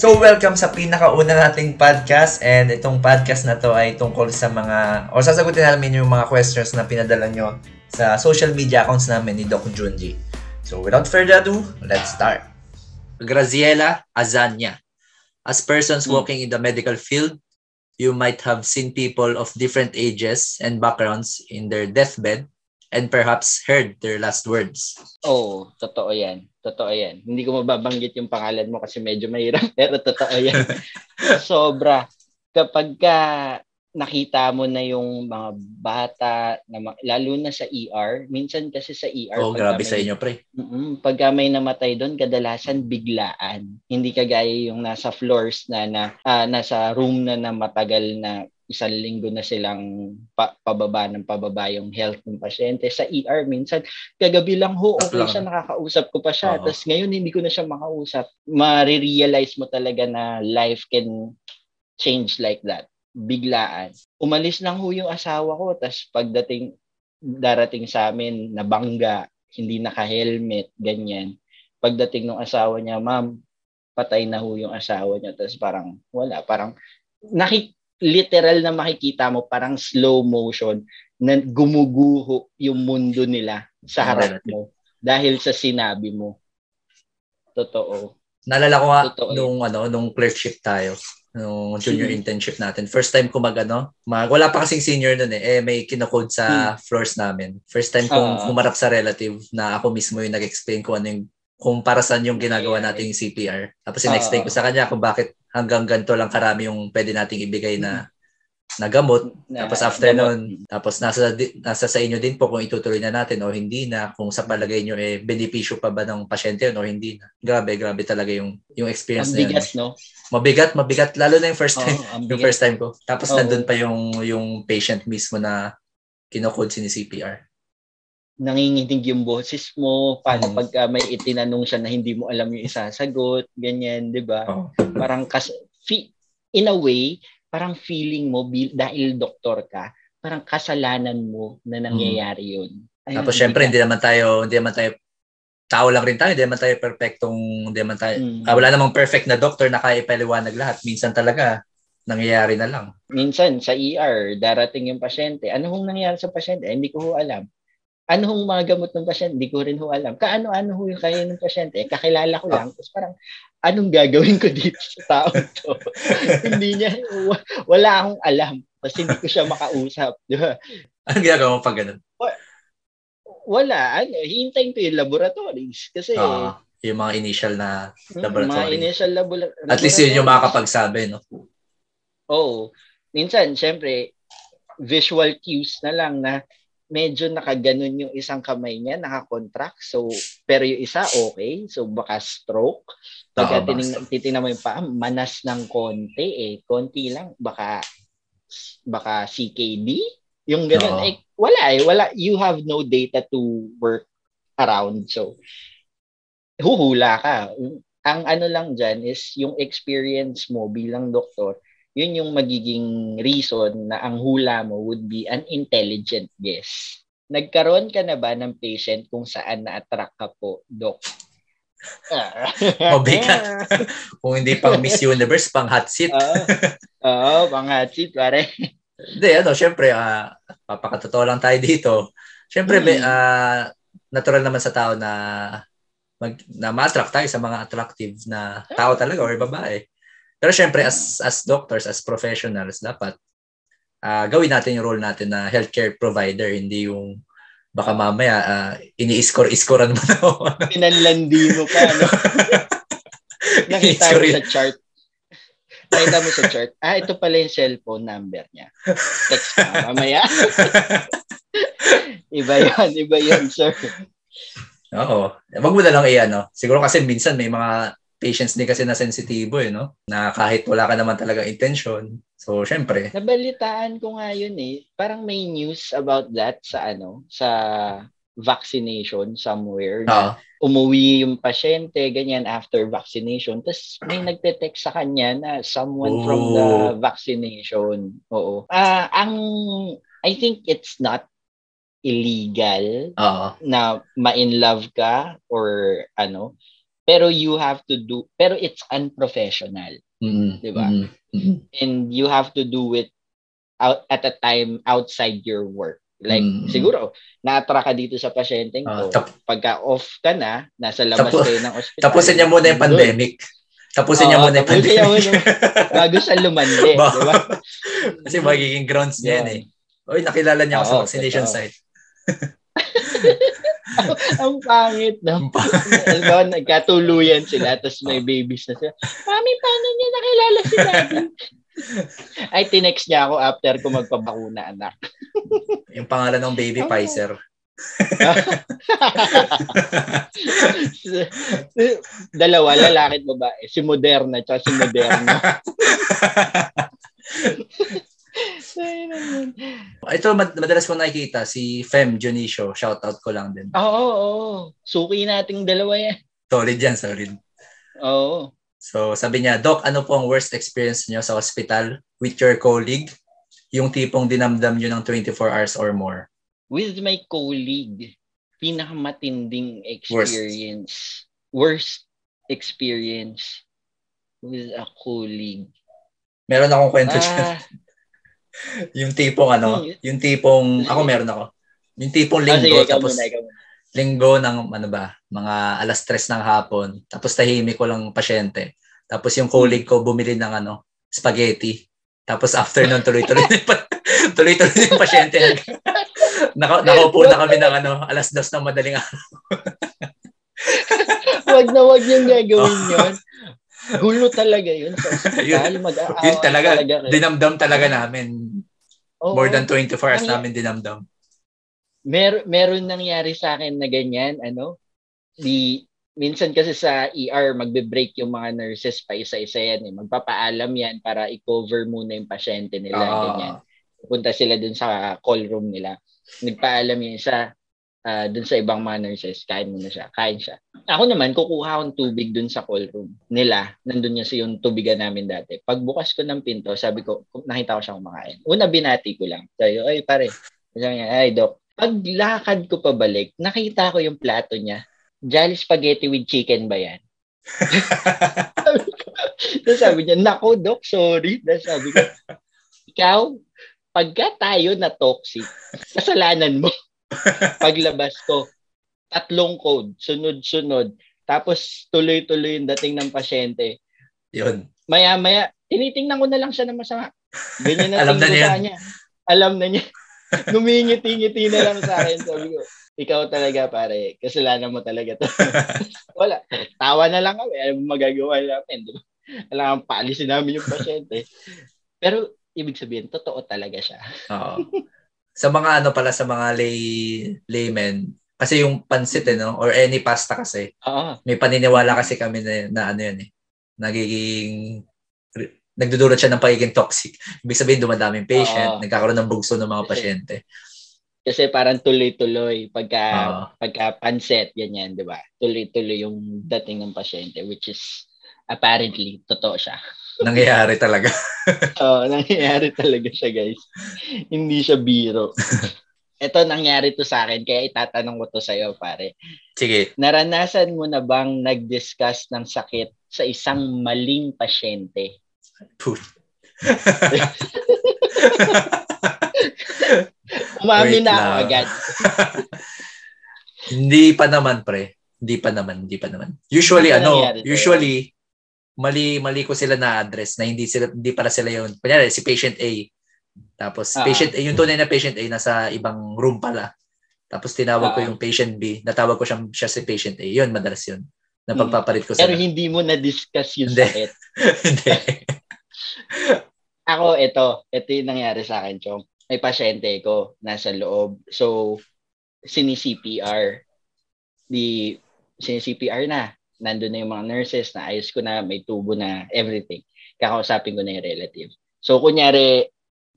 So welcome sa pinakauna nating podcast, and itong podcast na to ay tungkol sa mga, o sasagutin namin yung mga questions na pinadala nyo sa social media accounts namin ni Doc Junji. So without further ado, let's start. Graziella Azania. As persons working in the medical field, you might have seen people of different ages and backgrounds in their deathbed and perhaps heard their last words. Oh, totoo yan. Totoo yan. Hindi ko mababanggit yung pangalan mo kasi medyo mahirap, pero totoo yan. Sobra. Kapag ka nakita mo na yung mga bata, na, lalo na sa ER, minsan kasi sa ER... Oh, grabe sa inyo, pre. Pagka may namatay doon, kadalasan biglaan. Hindi kagaya yung nasa floors na nasa room na matagal na isang linggo na silang pababa yung health ng pasyente. Sa ER, minsan, kagabi lang okay siya, nakakausap ko pa siya. Uh-huh. Tapos ngayon, hindi ko na siya makausap. Marirealize mo talaga na life can change like that. Biglaan. Umalis lang ho yung asawa ko, tapos pagdating, darating sa amin, nabangga, hindi naka-helmet, ganyan. Pagdating ng asawa niya, ma'am, patay na ho yung asawa niya, tapos parang wala, parang literal na makikita mo parang slow motion na gumuguho yung mundo nila sa harap mo dahil sa sinabi mo. Totoo. Naalala ko nga nung clerkship tayo, nung junior internship natin. First time ko wala pa kasing senior noon eh may kinocode sa floors namin. First time kong humarap sa relative na ako mismo yung nag-explain ko kung para saan yung ginagawa nating CPR. Tapos in-explain ko sa kanya kung bakit hanggang ganito lang karami yung pwede nating ibigay na gamot. Tapos after noon, tapos nasa sa inyo din po kung itutuloy na natin o hindi na, kung sa palagay nyo benepisyo pa ba ng pasyente yun o hindi na. Grabe talaga yung experience na yun. Mabigat, no? Mabigat. Lalo na yung first time. Yung first time ko. Tapos nandun pa yung patient mismo na kinocode ni CPR. Nanginginig yung boses mo, paano pagka may itinanong siya na hindi mo alam yung isasagot, ganyan, di ba? Parang in a way, parang feeling mo, dahil doktor ka, parang kasalanan mo na nangyayari yun. Ayun, tapos syempre, hindi naman tayo, tao lang rin tayo, hindi naman tayo perfectong, wala namang perfect na doktor na kaya ipaliwanag lahat. Minsan talaga, nangyayari na lang. Minsan, sa ER, darating yung pasyente, ano hong nangyayari sa pasyente? Hindi ko alam. Ano hong mga gamot ng pasyente? Hindi ko rin ho alam. Kaano-ano ho yung kaya ng pasyente? Kakilala ko lang. Tapos parang, anong gagawin ko dito sa tao to? Hindi niya, wala akong alam. Tapos hindi ko siya makausap. Diba? Anong ginagawa mo pag ganun? Wala. Hihintayin ko yung laboratories. Kasi, yung mga initial na laboratories. At least yun yung makakapagsabi, no? Oo. Minsan, syempre, visual cues na lang na medyo nakaganon yung isang kamay niya, nakakontract. So, pero yung isa, okay. So, baka stroke. Pag titignan mo yung paa, manas ng konti eh. Konti lang. Baka CKD. Yung ganun. Eh, wala. You have no data to work around. So, huhula ka. Ang ano lang dyan is yung experience mo bilang doktor. Yun yung magiging reason na ang hula mo would be an intelligent guess. Nagkaroon ka na ba ng patient kung saan na-attract ka po, Doc? Mabigat. Kung hindi pang Miss Universe, pang hot seat. Oo, pang hot seat, pare. Hindi, syempre, papakatotoo lang tayo dito. Syempre, natural naman sa tao na ma-attract tayo sa mga attractive na tao talaga or babae. Pero syempre, as doctors, as professionals, dapat gawin natin yung role natin na healthcare provider, hindi yung baka mamaya ini-score-scorean mo na. Pinanlandi mo pa. No? Nakita mo sa chart. Nakita mo sa chart. Ito pala yung cellphone number niya. Text ka mamaya. Iba yun, sir. Oo. Wag mo na lang siguro kasi minsan may mga patients din kasi na sensitibo na kahit wala ka naman talaga intention. So, syempre. Nabalitaan ko nga yun eh. Parang may news about that sa vaccination somewhere. Na umuwi yung pasyente, ganyan, after vaccination. Tapos may nagte-text sa kanya na someone from the vaccination. Oo. I think it's not illegal na ma-in love ka or Pero you have to do, pero it's unprofessional. Mm-hmm. Diba? Mm-hmm. And you have to do it out at a time outside your work. Like, siguro, na-attract ka dito sa pasyenteng ko. Pagka-off ka na, nasa labas kayo ng ospital. Tapusin niya muna yung pandemic. Tapusin niya muna yung pandemic. Bago siya lumandi. Diba? Kasi magiging grounds niya yan eh. Uy, nakilala niya ako sa vaccination site. Ang pangit, no? Nagkatuluyan sila, tapos may babies na sila. Mami, paano niya nakilala si daddy? Ay, tinext niya ako after ko magpabakuna, anak. Yung pangalan ng baby, Pfizer. Dalawa, lalaki at babae. Si Moderna, tsaka si Moderna. Ito, madalas ko nakikita si Fem Dionisio, shoutout ko lang din. Oo. Suki nating dalawa yan. Solid yan, solid. Oo. So sabi niya, Doc, ano po ang worst experience niyo sa hospital with your colleague? Yung tipong dinamdam niyo ng 24 hours or more. With my colleague, pinakamatinding experience. Worst experience with a colleague. Meron akong kwento dyan. Yung tipong linggo, tapos linggo ng mga alas 3 ng hapon, tapos tahimik ko lang pasyente, tapos yung colleague ko bumili ng spaghetti, tapos after nun tuloy-tuloy yung pasyente. Nakaupo na kami ng alas 2 ng madaling araw. wag yung gagawin yun. Gulo talaga yun sa hospital. Yun talaga dinamdam talaga namin. More than 24 hours namin dinamdam. Meron nangyari sa akin na ganyan, minsan kasi sa ER magbe-break yung mga nurses pa isa-isa yan eh. Magpapaalam yan para i-cover muna yung pasyente nila ganyan. Pupunta sila dun sa call room nila. Nagpaalam yung isa dun sa ibang mga nurses, kain siya. Ako naman, kukuha akong tubig dun sa call room nila. Nandun niya yung tubigan namin dati. Pagbukas ko ng pinto, sabi ko, nakita ko siya kumakain. Una, binati ko lang. Sabi ko, ay pare. Sabi niya, ay Doc. Paglakad ko pabalik, nakita ko yung plato niya. Jolly spaghetti with chicken ba yan? So sabi niya, nako Doc, sorry. So sabi ko, ikaw, pagka tayo na toxic, kasalanan mo. Paglabas ko, 3 code, sunod-sunod. Tapos tuloy-tuloy yung dating ng pasyente. Yun. Maya-maya, tinitingnan ko na lang siya ng masama. Ganyan na tingin ko sa niya. Alam na niya. Numingiti-ngiti na lang sa akin. Sabi ko, ikaw talaga pare, kasalanan mo talaga to. Wala. Tawa na lang kami. Alam mo magagawa namin. Diba? Alam mo, paalisin namin yung pasyente. Pero ibig sabihin, totoo talaga siya. Oo. Sa mga sa mga laymen, kasi yung pansit or any pasta kasi. May paniniwala kasi kami na yun eh. Nagdudulot siya ng pagiging toxic. Ibig sabihin dumadaming patient, nagkakaroon ng bugso ng mga pasyente. Kasi parang tuloy-tuloy pagka pansit, ganyan, 'di ba? Tuloy-tuloy yung dating ng pasyente, which is apparently totoo siya. Nangyayari talaga. Nangyayari talaga siya, guys. Hindi siya biro. Ito, nangyari to sa akin, kaya itatanong ko to sa'yo, pare. Sige. Naranasan mo na bang nag-discuss ng sakit sa isang maling pasyente? Umami na ako agad. Hindi pa naman, pre. Usually, mali ko sila na-address na hindi pala sila yun. Kunyari, si patient A. Tapos, patient A, yung tunay na patient A, nasa ibang room pala. Tapos, tinawag ko yung patient B. Natawag ko siya si patient A. Yun, madalas yun. Napagpapalit ko sila. Pero hindi mo na-discuss yung sakit. Hindi. Ako, ito yung nangyari sa akin, Chong. May pasyente ko, nasa loob. So, sini-CPR. Sini-CPR na. Nandun na yung mga nurses, naayos ko na, may tubo na, everything. Kakausapin ko na yung relative. So, kunyari,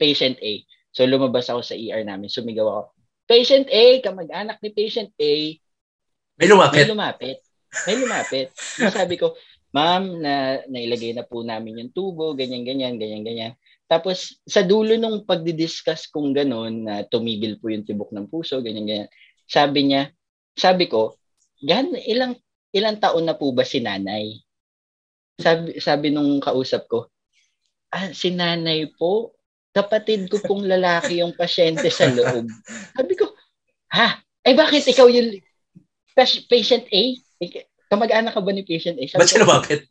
patient A. So, lumabas ako sa ER namin, sumigaw ako, patient A, kamag-anak ni patient A. May lumapit. Sabi ko, ma'am, nailagay na po namin yung tubo, ganyan. Tapos, sa dulo nung pagdidiscuss kung ganun, na tumigil po yung tibok ng puso, ganyan. Sabi ko, ilang ilang taon na po ba si nanay? Sabi nung kausap ko, si nanay po, kapatid ko pong lalaki yung pasyente sa loob. Sabi ko, ha? Eh bakit ikaw yung patient A? Kamag-anak ka ba ni patient A? Ba't siya lumapit?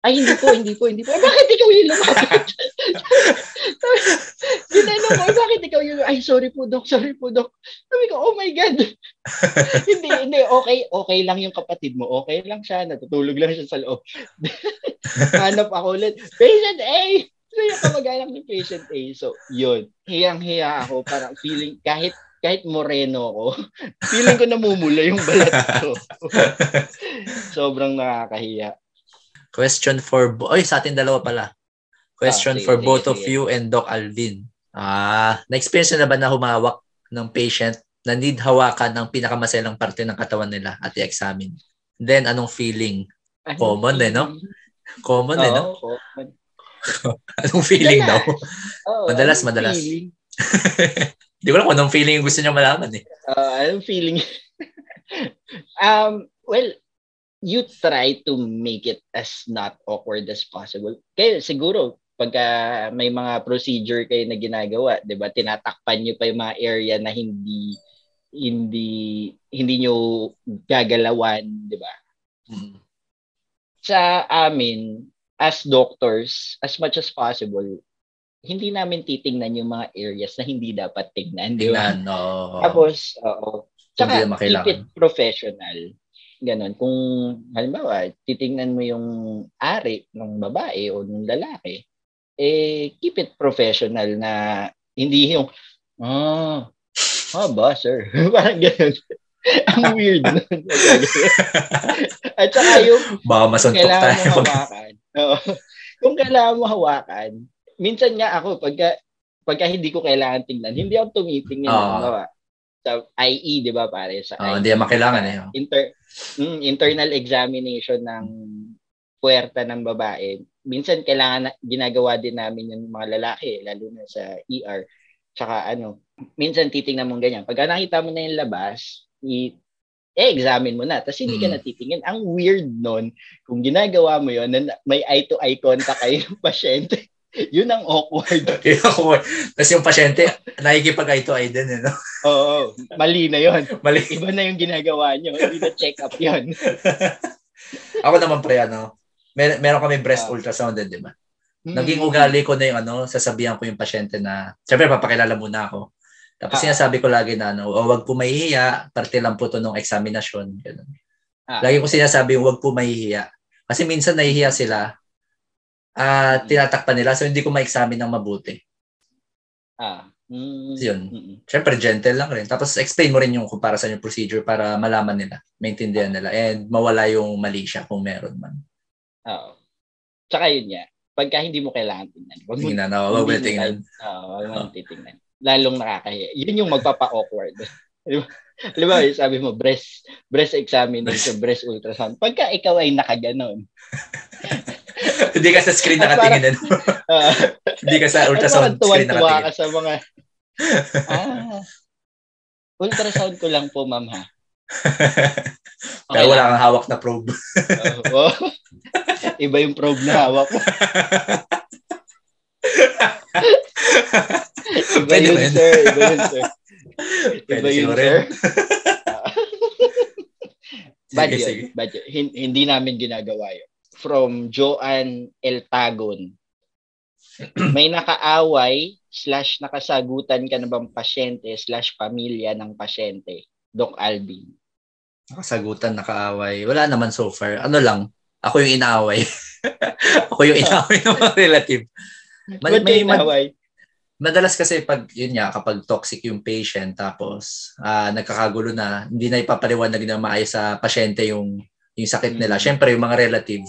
Ay, hindi po. Ay, bakit ikaw yung lumapit? Ginanong ko, bakit ikaw yung, ay, sorry po, Doc. Sabi ko, oh my God. hindi, okay lang yung kapatid mo. Okay lang siya, natutulog lang siya sa loob. Hanap ako ulit, patient A! So, yung kamag-anak ni patient A. So, yun. Hiyang-hiya ako. Parang feeling, kahit moreno ako, feeling ko namumula yung balat ko. Sobrang nakakahiya. Question for... sa atin dalawa pala. Question for both of you and Doc Alvin. Na-experience na ba na humawak ng patient na need hawakan ng pinakamaselang parte ng katawan nila at i-examine? Then, anong feeling? Common, eh, no? Anong feeling daw? Madalas. Hindi ko alam kung anong feeling gusto niyo malaman eh. Anong feeling? Well, you try to make it as not awkward as possible. Kaya siguro, pagka may mga procedure kayo na ginagawa, di ba, tinatakpan nyo pa yung mga area na hindi nyo gagalawan, di ba? Mm-hmm. Sa amin, as doctors, as much as possible, hindi namin titingnan yung mga areas na hindi dapat tingnan, di ba? No. Tapos, tsaka, keep it professional. Ganon. Kung halimbawa, titingnan mo yung ari ng babae o ng lalaki, eh, keep it professional na hindi yung, ba, sir? Parang ganon. Ang weird. At saka yung, baka masuntok tayo. Kung kailangan mo hawakan, minsan nga ako, pagka hindi ko kailangan tingnan, hindi ako tumitingin ng bawa. Sa IE, di ba pare? Sa IE. Hindi makailangan eh. Internal examination ng puwerta ng babae. Minsan kailangan ginagawa din namin yung mga lalaki, lalo na sa ER. Tsaka minsan titingnan mo ganyan. Pagka nakita mo na yung labas, examine mo na. Tapos hindi ka natitingin. Ang weird nun, kung ginagawa mo yun, may eye-to-eye contact kayo ng pasyente. Yun ang awkward. Tapos yung pasyente, nakikipag-eye to eye din, eh, no? Oo, mali na yun. Mali. Iba na yung ginagawa nyo. Hindi na check up yun. Ako naman pa yan, no? Meron kami breast ultrasound din, di ba? Naging ugali ko na yung sasabihan ko yung pasyente na, syempre, papakilala muna ako. Tapos sinasabi ko lagi na, huwag po mahihiya, parte lang po ito ng examination. Lagi ko sinasabi, huwag po mahihiya. Kasi minsan nahihiya sila, tinatakpan nila, so hindi ko ma-examine ng mabuti. Yun. Siyempre, gentle lang rin. Tapos, explain mo rin yung kung para sa yung procedure para malaman nila, maintindihan nila, and mawala yung mali siya kung meron man. Oo. Tsaka yun niya, pagka hindi mo kailangan tingnan. Huwag mo tingnan. Huwag mo titingnan. Lalong nakakahiya. Yun yung magpapa-awkward. Diba, sabi mo, breast examination, breast ultrasound. Pagka ikaw ay nakaganon. Hindi ka sa screen nakatingin. Hindi ka sa ultrasound screen nakatingin. Ka sa mga... ultrasound ko lang po, ma'am, ha? Okay. Kaya wala kang hawak na probe. Iba yung probe na hawak mo. Iba yun, sir. Bad yun. Hindi namin ginagawa yun. From Joanne El Tagon. May nakaaway / nakasagutan ka na bang pasyente / pamilya ng pasyente? Doc Alvin. Nakasagutan, nakaaway. Wala naman so far. Ako yung inaaway. Ng mga relative. Madalas kasi kapag toxic yung patient tapos nagkakagulo na, hindi na ipapaliwanag na maayos sa pasyente yung sakit nila. Syempre yung mga relative.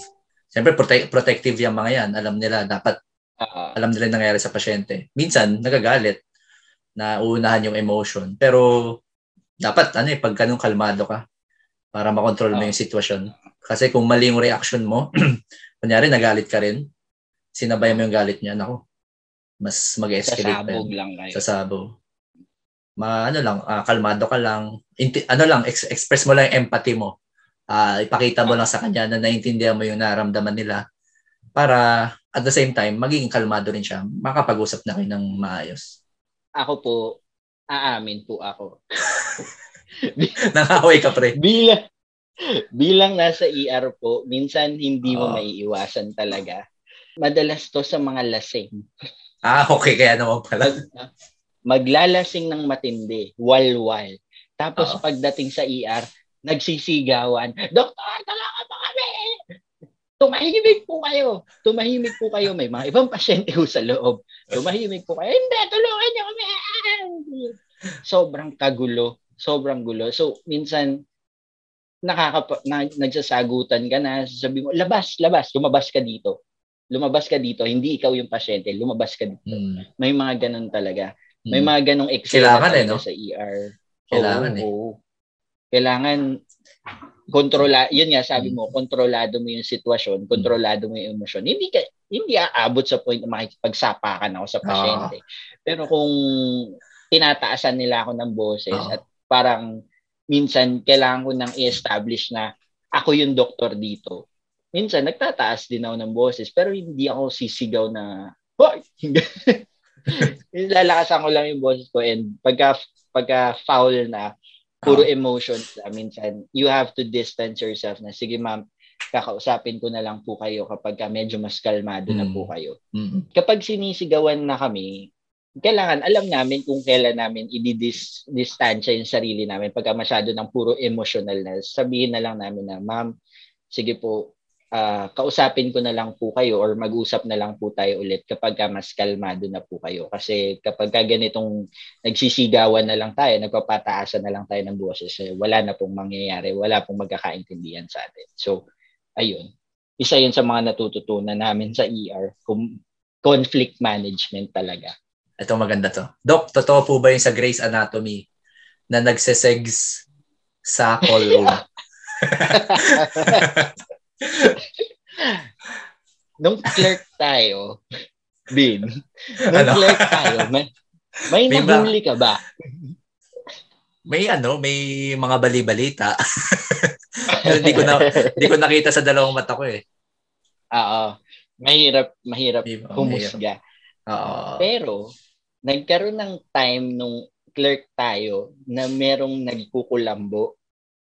Siyempre, protective yung mga yan. Alam nila, dapat alam nila yung nangyari sa pasyente. Minsan, nagagalit na uunahan yung emotion. Pero, dapat, pag ganun kalmado ka para makontrol mo yung sitwasyon. Kasi kung mali yung reaction mo, kunyari, nagalit ka rin, sinabay mo yung galit niya, mas mag-escalate. Sasabog lang kayo. Sasabog. Kalmado ka lang. Express mo lang yung empathy mo. ipakita mo lang sa kanya na naiintindihan mo yung nararamdaman nila para at the same time, magiging kalmado rin siya. Makapag-usap na kayo ng maayos. Ako po, aamin po ako. Nangaway ka, pre. Bilang nasa ER po, minsan hindi mo maiiwasan talaga. Madalas to sa mga lasing. Okay. Kaya naman pala. Maglalasing ng matindi. Walwal. Tapos pagdating sa ER, nagsisigawan. Doktor, talaga ba kami? Tumahimik po kayo. Tumahimik po kayo. May mga ibang pasyente ho sa loob. Tumahimik po kayo. Hindi, tulungan niyo kami. Sobrang kagulo. Sobrang gulo. So, minsan, nagsasagutan ka na, sabi mo, labas, lumabas ka dito, hindi ikaw yung pasyente, lumabas ka dito. May mga ganun talaga. May mga ganung kailangan eh, no? Sa ER. Kailangan kontrola, yun nga sabi mo, kontrolado mo yung sitwasyon, kontrolado mo yung emosyon. Hindi aabot sa point na makikipagsapakan ako sa pasyente. Pero kung tinataasan nila ako ng boses at parang minsan kailangan ko nang i-establish na ako yung doktor dito. Minsan, nagtataas din ako ng boses, pero hindi ako sisigaw na, hoy! Lalakasan ko lang yung boses ko, and pagka foul na, puro emotions na minsan, you have to distance yourself na, sige ma'am, kakausapin ko na lang po kayo kapag medyo mas kalmado na po kayo. Kapag sinisigawan na kami, kailangan alam namin kung kailan namin i-distansya yung sarili namin pagka masyado ng puro emotional na, sabihin na lang namin na, ma'am, sige po, kausapin ko na lang po kayo or mag-usap na lang po tayo ulit kapag mas kalmado na po kayo. Kasi kapag ganitong nagsisigawan na lang tayo, nagpapataasan na lang tayo ng boses, wala na pong mangyayari, wala pong magkakaintindihan sa atin. So, ayun. Isa yun sa mga natututunan namin sa ER, conflict management talaga. Ito maganda to. Doc, totoo po ba yung sa Grey's Anatomy na nagsesegs sa call room? Nung clerk tayo, Bin. Clerk tayo, may nahuli ka ba? May mga bali-balita. Hindi ko nakita sa dalawang mata ko eh. Oo. Mahirap humusga. Oo. Pero nagkaroon ng time nung clerk tayo na merong nagkukulambo.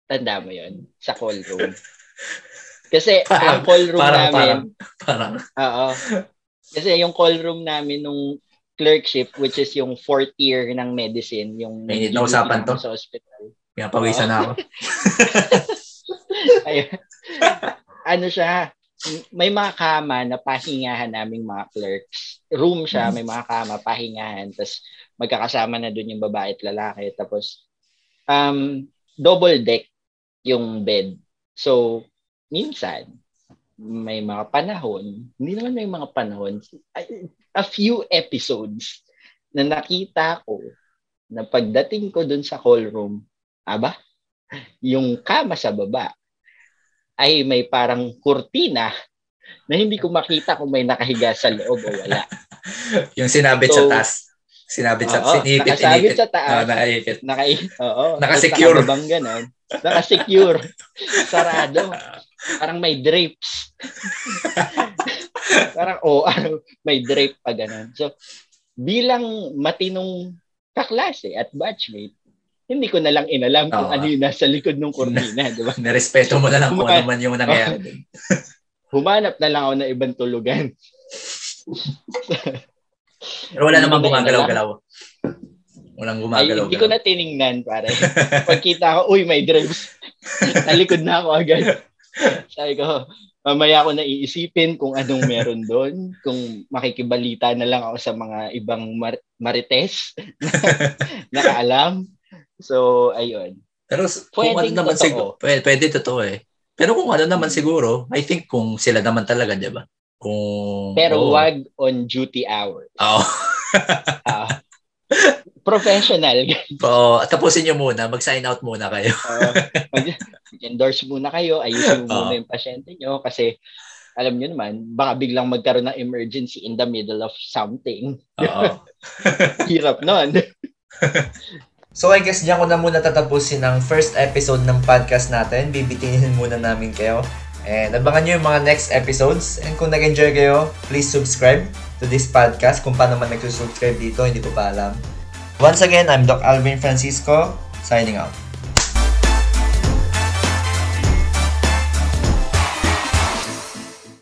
Tanda mo 'yon sa call room. Kasi ang call room namin... Oo. Kasi yung call room namin nung clerkship, which is yung fourth year ng medicine, yung... May nausapan to? Sa hospital. Kaya pawisan na ako. Ano siya, may mga kama na pahingahan naming mga clerks. Room siya, may mga kama, pahingahan. Tapos magkakasama na dun yung babae at lalaki. Tapos, double deck yung bed. So, minsan, may mga panahon, hindi naman may mga panahon, a few episodes na nakita ko na pagdating ko dun sa call room, yung kama sa baba ay may parang kurtina na hindi ko makita kung may nakahiga sa loob o wala. Yung sinabit sa taas. Sinabit sa taas. Nakasecure. Nakasecure. Sarado. Parang may drapes. Parang may drape pa ganun. So, bilang matinong kaklase at batchmate, hindi ko na lang inalam kung ano yung nasa likod ng kurtina, di ba? Nirespeto mo na lang kung ano man yung nangyayari. Humanap na lang ako ng ibang tulugan. Pero wala namang gumagalaw-galaw. Walang gumagalaw. Hindi ko na tiningnan, pare. Pagkita ko, may drapes. Nalikod na ako agad. Sabi ko, mamaya ako naiisipin kung anong meron doon, kung makikibalita na lang ako sa mga ibang marites na alam. So, ayun. Pero kung ano naman siguro, pwede totoo eh. Pero kung ano naman siguro, I think kung sila naman talaga, di ba? Kung, wag on duty hours. Professional. Tapusin nyo muna. Mag-sign out muna kayo. Mag-endorse muna kayo. Ayusin muna yung pasyente nyo. Kasi, alam nyo naman, baka biglang magkaroon ng emergency in the middle of something. Hirap nun. So I guess diyan ko na muna tatapusin ang first episode ng podcast natin. Bibitinin muna namin kayo. And abangan nyo yung mga next episodes. And kung nag-enjoy kayo, please subscribe to this podcast. Kung paano man nagsusubscribe dito, hindi ko pa alam. Once again, I'm Doc Alvin Francisco, signing out.